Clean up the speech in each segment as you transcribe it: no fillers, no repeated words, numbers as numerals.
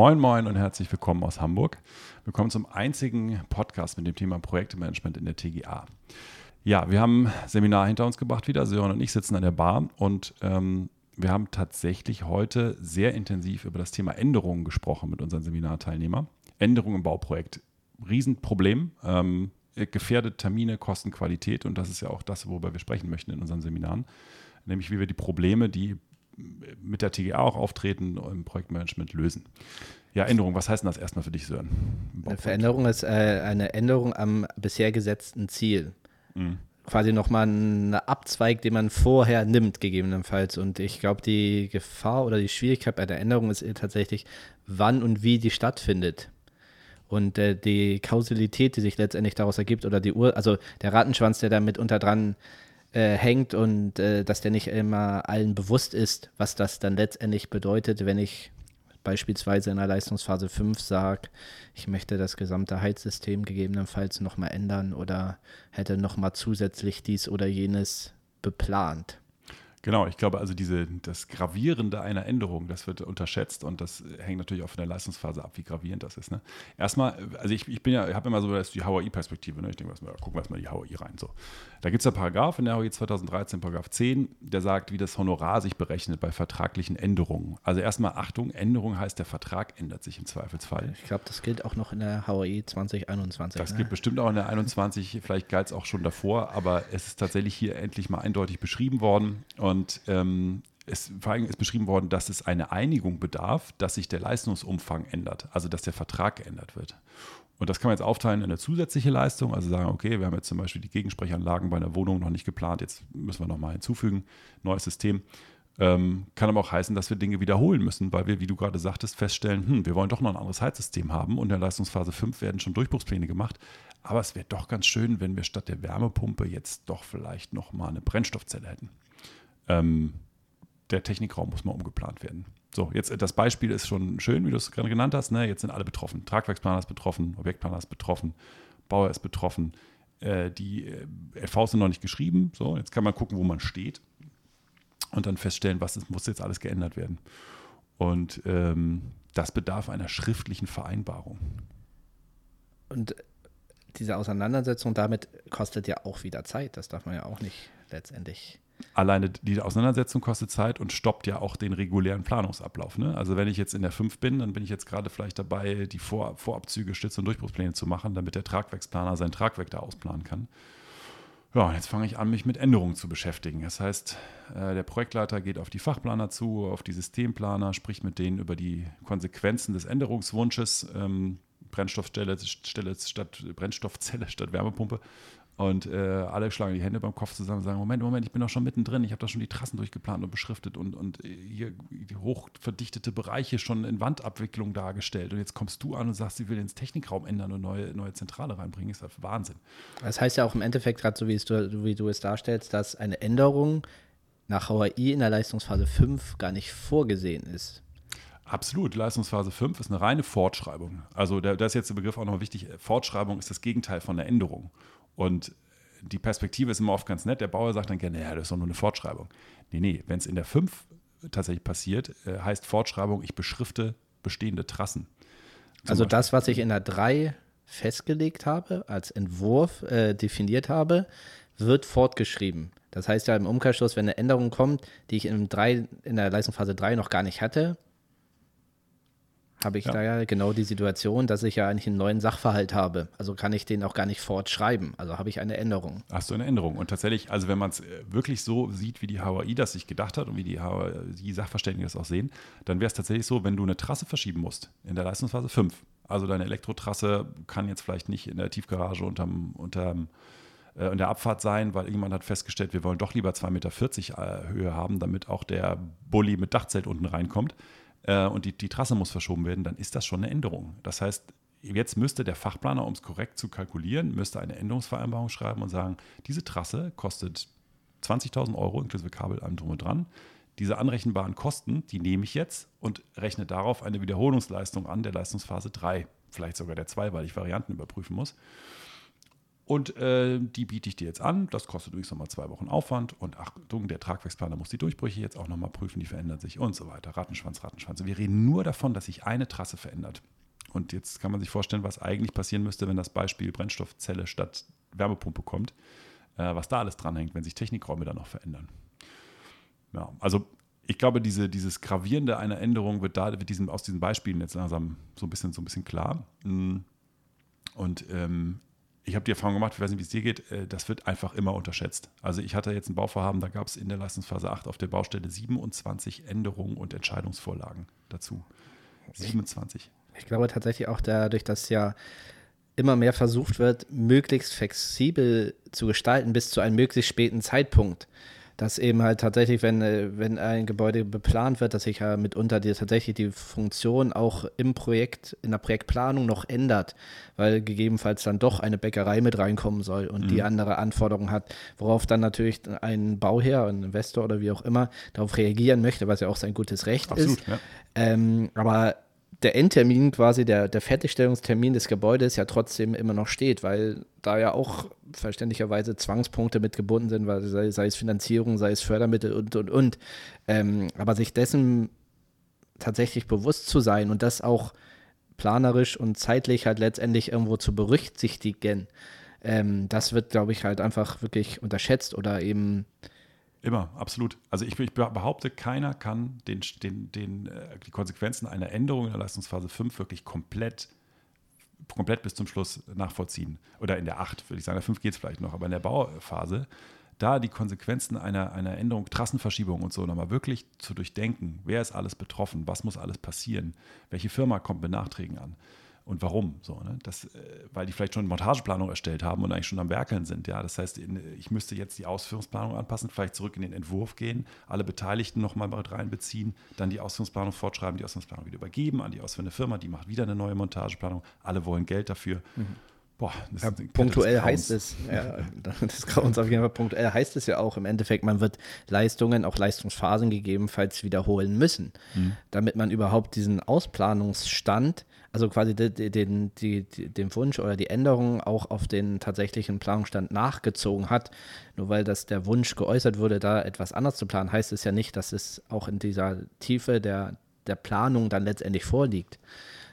Moin Moin und herzlich willkommen aus Hamburg. Willkommen zum einzigen Podcast mit dem Thema Projektmanagement in der TGA. Ja, wir haben ein Seminar hinter uns gebracht wieder. Sören und ich sitzen an der Bar und wir haben tatsächlich heute sehr intensiv über das Thema Änderungen gesprochen mit unseren Seminarteilnehmern. Änderungen im Bauprojekt, Riesenproblem, gefährdet Termine, Kosten, Qualität und das ist ja auch das, worüber wir sprechen möchten in unseren Seminaren. Nämlich wie wir die Probleme, die mit der TGA auch auftreten, im Projektmanagement lösen. Ja, Änderung, was heißt denn das erstmal für dich, Sören? Eine Veränderung ist eine Änderung am bisher gesetzten Ziel. Mhm. Quasi nochmal ein Abzweig, den man vorher nimmt, gegebenenfalls. Und ich glaube, die Gefahr oder die Schwierigkeit bei der Änderung ist tatsächlich, wann und wie die stattfindet. Und die Kausalität, die sich letztendlich daraus ergibt, oder die also der Rattenschwanz, der da mitunter dran hängt und dass der nicht immer allen bewusst ist, was das dann letztendlich bedeutet, wenn ich beispielsweise in der Leistungsphase 5 sage, ich möchte das gesamte Heizsystem gegebenenfalls nochmal ändern oder hätte nochmal zusätzlich dies oder jenes beplant. Genau, ich glaube also das Gravierende einer Änderung, das wird unterschätzt und das hängt natürlich auch von der Leistungsphase ab, wie gravierend das ist. Ne? Erstmal, also ich habe immer so die HOAI-Perspektive, ne? Ich denke, gucken wir erstmal die HOAI rein. So. Da gibt es einen Paragraph in der HOAI 2013, Paragraph 10, der sagt, wie das Honorar sich berechnet bei vertraglichen Änderungen. Also erstmal Achtung, Änderung heißt, der Vertrag ändert sich im Zweifelsfall. Ich glaube, das gilt auch noch in der HOAI 2021. Das gilt bestimmt auch in der 21, vielleicht galt es auch schon davor, aber es ist tatsächlich hier endlich mal eindeutig beschrieben worden. Und vor allem ist beschrieben worden, dass es eine Einigung bedarf, dass sich der Leistungsumfang ändert, also dass der Vertrag geändert wird. Und das kann man jetzt aufteilen in eine zusätzliche Leistung, also sagen, okay, wir haben jetzt zum Beispiel die Gegensprechanlagen bei einer Wohnung noch nicht geplant, jetzt müssen wir nochmal hinzufügen, neues System. Kann aber auch heißen, dass wir Dinge wiederholen müssen, weil wir, wie du gerade sagtest, feststellen, wir wollen doch noch ein anderes Heizsystem haben und in der Leistungsphase 5 werden schon Durchbruchspläne gemacht. Aber es wäre doch ganz schön, wenn wir statt der Wärmepumpe jetzt doch vielleicht nochmal eine Brennstoffzelle hätten. Der Technikraum muss mal umgeplant werden. So, jetzt das Beispiel ist schon schön, wie du es gerade genannt hast. Ne? Jetzt sind alle betroffen. Tragwerksplaner ist betroffen, Objektplaner ist betroffen, Bauer ist betroffen. Die LVs sind noch nicht geschrieben. So, jetzt kann man gucken, wo man steht und dann feststellen, muss jetzt alles geändert werden. Und das bedarf einer schriftlichen Vereinbarung. Und diese Auseinandersetzung damit kostet ja auch wieder Zeit. Das darf man ja auch nicht letztendlich... Alleine die Auseinandersetzung kostet Zeit und stoppt ja auch den regulären Planungsablauf. Ne? Also wenn ich jetzt in der 5 bin, dann bin ich jetzt gerade vielleicht dabei, die Vorabzüge, Stütze und Durchbruchspläne zu machen, damit der Tragwerksplaner sein Tragwerk da ausplanen kann. Ja, und jetzt fange ich an, mich mit Änderungen zu beschäftigen. Das heißt, der Projektleiter geht auf die Fachplaner zu, auf die Systemplaner, spricht mit denen über die Konsequenzen des Änderungswunsches, Brennstoffzelle statt Wärmepumpe. Und alle schlagen die Hände beim Kopf zusammen und sagen, Moment, ich bin doch schon mittendrin. Ich habe da schon die Trassen durchgeplant und beschriftet und hier die hochverdichtete Bereiche schon in Wandabwicklung dargestellt. Und jetzt kommst du an und sagst, sie will den Technikraum ändern und neue Zentrale reinbringen. Das ist Wahnsinn. Das heißt ja auch im Endeffekt, gerade so wie du es darstellst, dass eine Änderung nach HOAI in der Leistungsphase 5 gar nicht vorgesehen ist. Absolut. Leistungsphase 5 ist eine reine Fortschreibung. Also da ist jetzt der Begriff auch noch wichtig. Fortschreibung ist das Gegenteil von der Änderung. Und die Perspektive ist immer oft ganz nett. Der Bauer sagt dann gerne, das ist doch nur eine Fortschreibung. Nee, wenn es in der 5 tatsächlich passiert, heißt Fortschreibung, ich beschrifte bestehende Trassen. Also das, was ich in der 3 festgelegt habe, als Entwurf definiert habe, wird fortgeschrieben. Das heißt ja im Umkehrschluss, wenn eine Änderung kommt, die ich in der Leistungsphase 3 noch gar nicht hatte, habe ich da ja genau die Situation, dass ich ja eigentlich einen neuen Sachverhalt habe. Also kann ich den auch gar nicht fortschreiben. Also habe ich eine Änderung. Hast du eine Änderung. Und tatsächlich, also wenn man es wirklich so sieht, wie die HOAI das sich gedacht hat und wie die HOAI-Sachverständigen das auch sehen, dann wäre es tatsächlich so, wenn du eine Trasse verschieben musst in der Leistungsphase 5. Also deine Elektrotrasse kann jetzt vielleicht nicht in der Tiefgarage in der Abfahrt sein, weil irgendjemand hat festgestellt, wir wollen doch lieber 2,40 Meter Höhe haben, damit auch der Bulli mit Dachzelt unten reinkommt. Und die Trasse muss verschoben werden, dann ist das schon eine Änderung. Das heißt, jetzt müsste der Fachplaner, um es korrekt zu kalkulieren, müsste eine Änderungsvereinbarung schreiben und sagen, diese Trasse kostet 20.000 € inklusive Kabel, allem drum und dran. Diese anrechenbaren Kosten, die nehme ich jetzt und rechne darauf eine Wiederholungsleistung an der Leistungsphase 3, vielleicht sogar der 2, weil ich Varianten überprüfen muss. Und die biete ich dir jetzt an. Das kostet übrigens nochmal 2 Wochen Aufwand. Und Achtung, der Tragwerksplaner muss die Durchbrüche jetzt auch nochmal prüfen, die verändern sich und so weiter. Rattenschwanz. Wir reden nur davon, dass sich eine Trasse verändert. Und jetzt kann man sich vorstellen, was eigentlich passieren müsste, wenn das Beispiel Brennstoffzelle statt Wärmepumpe kommt, was da alles dranhängt, wenn sich Technikräume dann noch verändern. Ja, also ich glaube, dieses Gravierende einer Änderung wird aus diesen Beispielen jetzt langsam so ein bisschen klar. Und ich habe die Erfahrung gemacht, ich weiß nicht, wie es dir geht, das wird einfach immer unterschätzt. Also ich hatte jetzt ein Bauvorhaben, da gab es in der Leistungsphase 8 auf der Baustelle 27 Änderungen und Entscheidungsvorlagen dazu. 27. Ich glaube tatsächlich auch dadurch, dass ja immer mehr versucht wird, möglichst flexibel zu gestalten bis zu einem möglichst späten Zeitpunkt. Dass eben halt tatsächlich, wenn ein Gebäude beplant wird, dass sich ja mitunter tatsächlich die Funktion auch im Projekt, in der Projektplanung noch ändert, weil gegebenenfalls dann doch eine Bäckerei mit reinkommen soll und die andere Anforderungen hat, worauf dann natürlich ein Bauherr, ein Investor oder wie auch immer darauf reagieren möchte, was ja auch sein gutes Recht ist. Ja. Aber der Endtermin quasi, der Fertigstellungstermin des Gebäudes ja trotzdem immer noch steht, weil da ja auch verständlicherweise Zwangspunkte mit gebunden sind, weil sei es Finanzierung, sei es Fördermittel und. Aber sich dessen tatsächlich bewusst zu sein und das auch planerisch und zeitlich halt letztendlich irgendwo zu berücksichtigen, das wird, glaube ich, halt einfach wirklich unterschätzt oder eben... Immer, absolut. Also ich behaupte, keiner kann die Konsequenzen einer Änderung in der Leistungsphase 5 wirklich komplett bis zum Schluss nachvollziehen. Oder in der 8, würde ich sagen, in der 5 geht es vielleicht noch, aber in der Bauphase, da die Konsequenzen einer Änderung, Trassenverschiebung und so nochmal wirklich zu durchdenken, wer ist alles betroffen, was muss alles passieren, welche Firma kommt mit Nachträgen an. Und warum? So, ne? Weil die vielleicht schon eine Montageplanung erstellt haben und eigentlich schon am Werkeln sind. Ja? Das heißt, ich müsste jetzt die Ausführungsplanung anpassen, vielleicht zurück in den Entwurf gehen, alle Beteiligten nochmal mit reinbeziehen, dann die Ausführungsplanung fortschreiben, die Ausführungsplanung wieder übergeben an die ausführende Firma, die macht wieder eine neue Montageplanung, alle wollen Geld dafür. Boah, das ist punktuell heißt es, ja, das Grauens auf jeden Fall. Punktuell heißt es ja auch im Endeffekt, man wird Leistungen, auch Leistungsphasen gegebenenfalls wiederholen müssen, damit man überhaupt diesen Ausplanungsstand, also quasi den Wunsch oder die Änderung auch auf den tatsächlichen Planungsstand nachgezogen hat. Nur weil das der Wunsch geäußert wurde, da etwas anders zu planen, heißt es ja nicht, dass es auch in dieser Tiefe der Planung dann letztendlich vorliegt.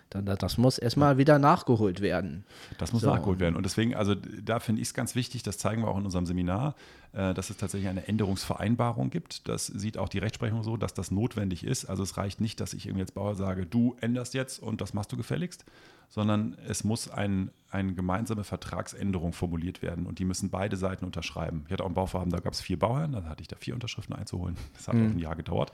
Das muss erstmal wieder nachgeholt werden. Das muss nachgeholt werden. Und deswegen, also da finde ich es ganz wichtig, das zeigen wir auch in unserem Seminar, dass es tatsächlich eine Änderungsvereinbarung gibt. Das sieht auch die Rechtsprechung so, dass das notwendig ist. Also es reicht nicht, dass ich irgendwie als Bauer sage, du änderst jetzt und das machst du gefälligst, sondern es muss eine gemeinsame Vertragsänderung formuliert werden und die müssen beide Seiten unterschreiben. Ich hatte auch ein Bauvorhaben, da gab es 4 Bauherren, dann hatte ich da 4 Unterschriften einzuholen. Das hat auch ein Jahr gedauert.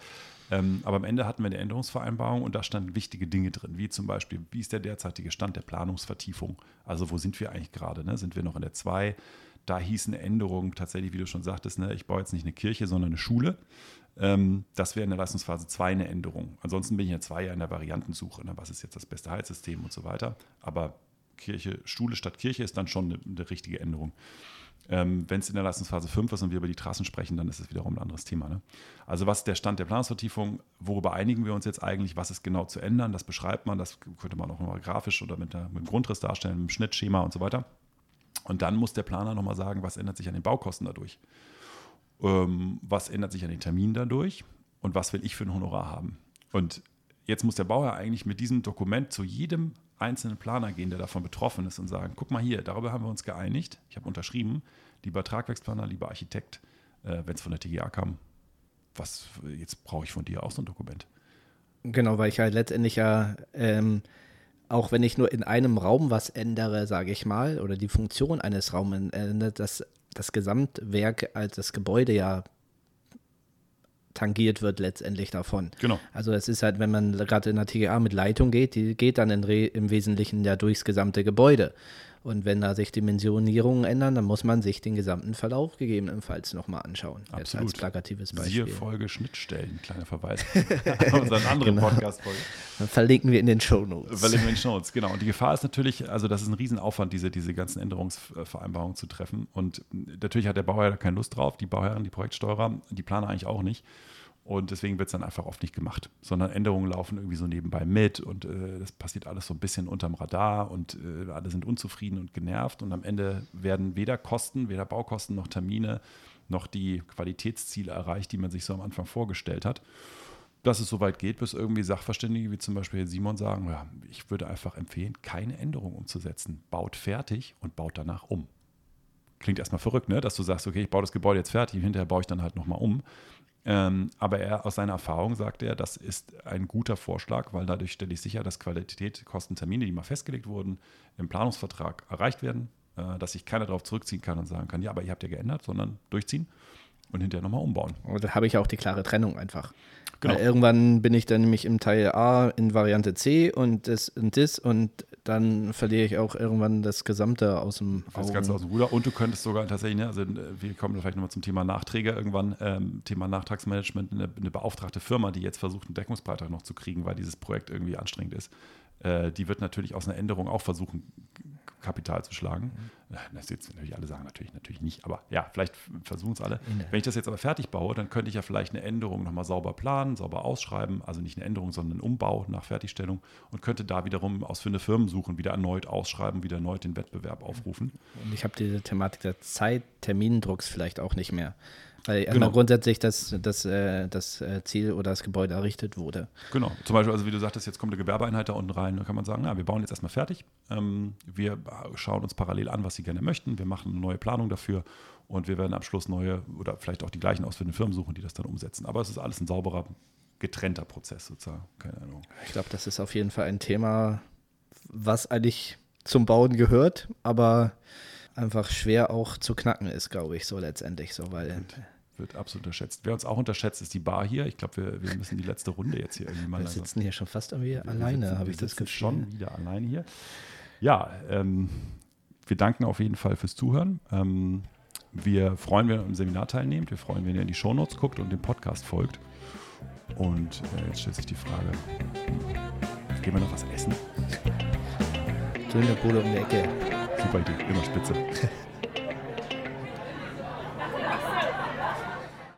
Aber am Ende hatten wir eine Änderungsvereinbarung und da standen wichtige Dinge drin, wie zum Beispiel, wie ist der derzeitige Stand der Planungsvertiefung? Also wo sind wir eigentlich gerade? Ne? Sind wir noch in der 2? Da hieß eine Änderung tatsächlich, wie du schon sagtest, ne? Ich baue jetzt nicht eine Kirche, sondern eine Schule. Das wäre in der Leistungsphase 2 eine Änderung. Ansonsten bin ich in der 2 ja in der Variantensuche. Ne? Was ist jetzt das beste Heizsystem und so weiter. Aber Kirche, Schule statt Kirche ist dann schon eine richtige Änderung. Wenn es in der Leistungsphase 5 ist und wir über die Trassen sprechen, dann ist es wiederum ein anderes Thema. Ne? Also was ist der Stand der Planungsvertiefung? Worüber einigen wir uns jetzt eigentlich? Was ist genau zu ändern? Das beschreibt man, das könnte man auch nochmal grafisch oder mit einem Grundriss darstellen, mit einem Schnittschema und so weiter. Und dann muss der Planer nochmal sagen, was ändert sich an den Baukosten dadurch? Was ändert sich an den Terminen dadurch? Und was will ich für ein Honorar haben? Und jetzt muss der Bauherr eigentlich mit diesem Dokument zu jedem einzelnen Planer gehen, der davon betroffen ist und sagen, guck mal hier, darüber haben wir uns geeinigt, ich habe unterschrieben, lieber Tragwerksplaner, lieber Architekt, wenn es von der TGA kam, was jetzt brauche ich von dir auch so ein Dokument? Genau, weil ich halt letztendlich ja, auch wenn ich nur in einem Raum was ändere, sage ich mal, oder die Funktion eines Raumes ändert, dass das Gesamtwerk als das Gebäude ja tangiert wird letztendlich davon. Genau. Also es ist halt, wenn man gerade in der TGA mit Leitung geht, die geht dann im Wesentlichen ja durchs gesamte Gebäude. Und wenn da sich Dimensionierungen ändern, dann muss man sich den gesamten Verlauf gegebenenfalls nochmal anschauen. Absolut. Als plakatives Beispiel. Siehe Folge Schnittstellen, kleiner Verweis an unseren anderen genau. Podcast-Folge. Dann verlinken wir in den Shownotes. Genau. Und die Gefahr ist natürlich, also das ist ein Riesenaufwand, diese ganzen Änderungsvereinbarungen zu treffen. Und natürlich hat der Bauherr da keine Lust drauf, die Bauherren, die Projektsteuerer, die Planer eigentlich auch nicht. Und deswegen wird es dann einfach oft nicht gemacht, sondern Änderungen laufen irgendwie so nebenbei mit und das passiert alles so ein bisschen unterm Radar und alle sind unzufrieden und genervt und am Ende werden weder Kosten, weder Baukosten noch Termine noch die Qualitätsziele erreicht, die man sich so am Anfang vorgestellt hat. Dass es so weit geht, bis irgendwie Sachverständige wie zum Beispiel Simon sagen, ja, ich würde einfach empfehlen, keine Änderung umzusetzen. Baut fertig und baut danach um. Klingt erstmal verrückt, ne? Dass du sagst, okay, ich baue das Gebäude jetzt fertig, hinterher baue ich dann halt nochmal um. Aber er aus seiner Erfahrung sagt er, das ist ein guter Vorschlag, weil dadurch stelle ich sicher, dass Qualität, Kosten, Termine, die mal festgelegt wurden, im Planungsvertrag erreicht werden, dass sich keiner darauf zurückziehen kann und sagen kann, ja, aber ihr habt ja geändert, sondern durchziehen und hinterher nochmal umbauen. Und da habe ich auch die klare Trennung einfach. Genau. Weil irgendwann bin ich dann nämlich im Teil A in Variante C und das und das und dann verliere ich auch irgendwann das Gesamte aus dem Augen. Das Ganze aus dem Ruder. Und du könntest sogar tatsächlich, ne, also wir kommen vielleicht nochmal zum Thema Nachträge irgendwann, Thema Nachtragsmanagement, eine beauftragte Firma, die jetzt versucht, einen Deckungsbeitrag noch zu kriegen, weil dieses Projekt irgendwie anstrengend ist, die wird natürlich aus einer Änderung auch versuchen, Kapital zu schlagen. Das jetzt natürlich alle sagen, natürlich nicht, aber ja, vielleicht versuchen es alle. Wenn ich das jetzt aber fertig baue, dann könnte ich ja vielleicht eine Änderung nochmal sauber planen, sauber ausschreiben, also nicht eine Änderung, sondern einen Umbau nach Fertigstellung und könnte da wiederum ausführende Firmen suchen, wieder erneut ausschreiben, wieder erneut den Wettbewerb aufrufen. Und ich habe diese Thematik der Zeit, Termindrucks vielleicht auch nicht mehr. Weil erstmal grundsätzlich das Ziel oder das Gebäude errichtet wurde. Genau. Zum Beispiel, also wie du sagtest, jetzt kommt eine Gewerbeeinheit da unten rein, da kann man sagen, na, wir bauen jetzt erstmal fertig. Wir schauen uns parallel an, was sie gerne möchten. Wir machen eine neue Planung dafür und wir werden am Schluss neue oder vielleicht auch die gleichen ausführenden Firmen suchen, die das dann umsetzen. Aber es ist alles ein sauberer, getrennter Prozess sozusagen. Keine Ahnung. Ich glaube, das ist auf jeden Fall ein Thema, was eigentlich zum Bauen gehört, aber einfach schwer auch zu knacken ist, glaube ich, so letztendlich. So, weil wird absolut unterschätzt. Wer uns auch unterschätzt, ist die Bar hier. Ich glaube, wir müssen die letzte Runde jetzt hier irgendwie mal. Wir sitzen hier schon fast irgendwie alleine, habe ich das Gefühl. Schon wieder alleine hier. Ja, wir danken auf jeden Fall fürs Zuhören. Wir freuen, wenn ihr am Seminar teilnehmt. Wir freuen, wenn ihr in die Shownotes guckt und dem Podcast folgt. Und jetzt stellt sich die Frage, gehen wir noch was essen? Dönerbude um die Ecke. Super Idee, immer spitze.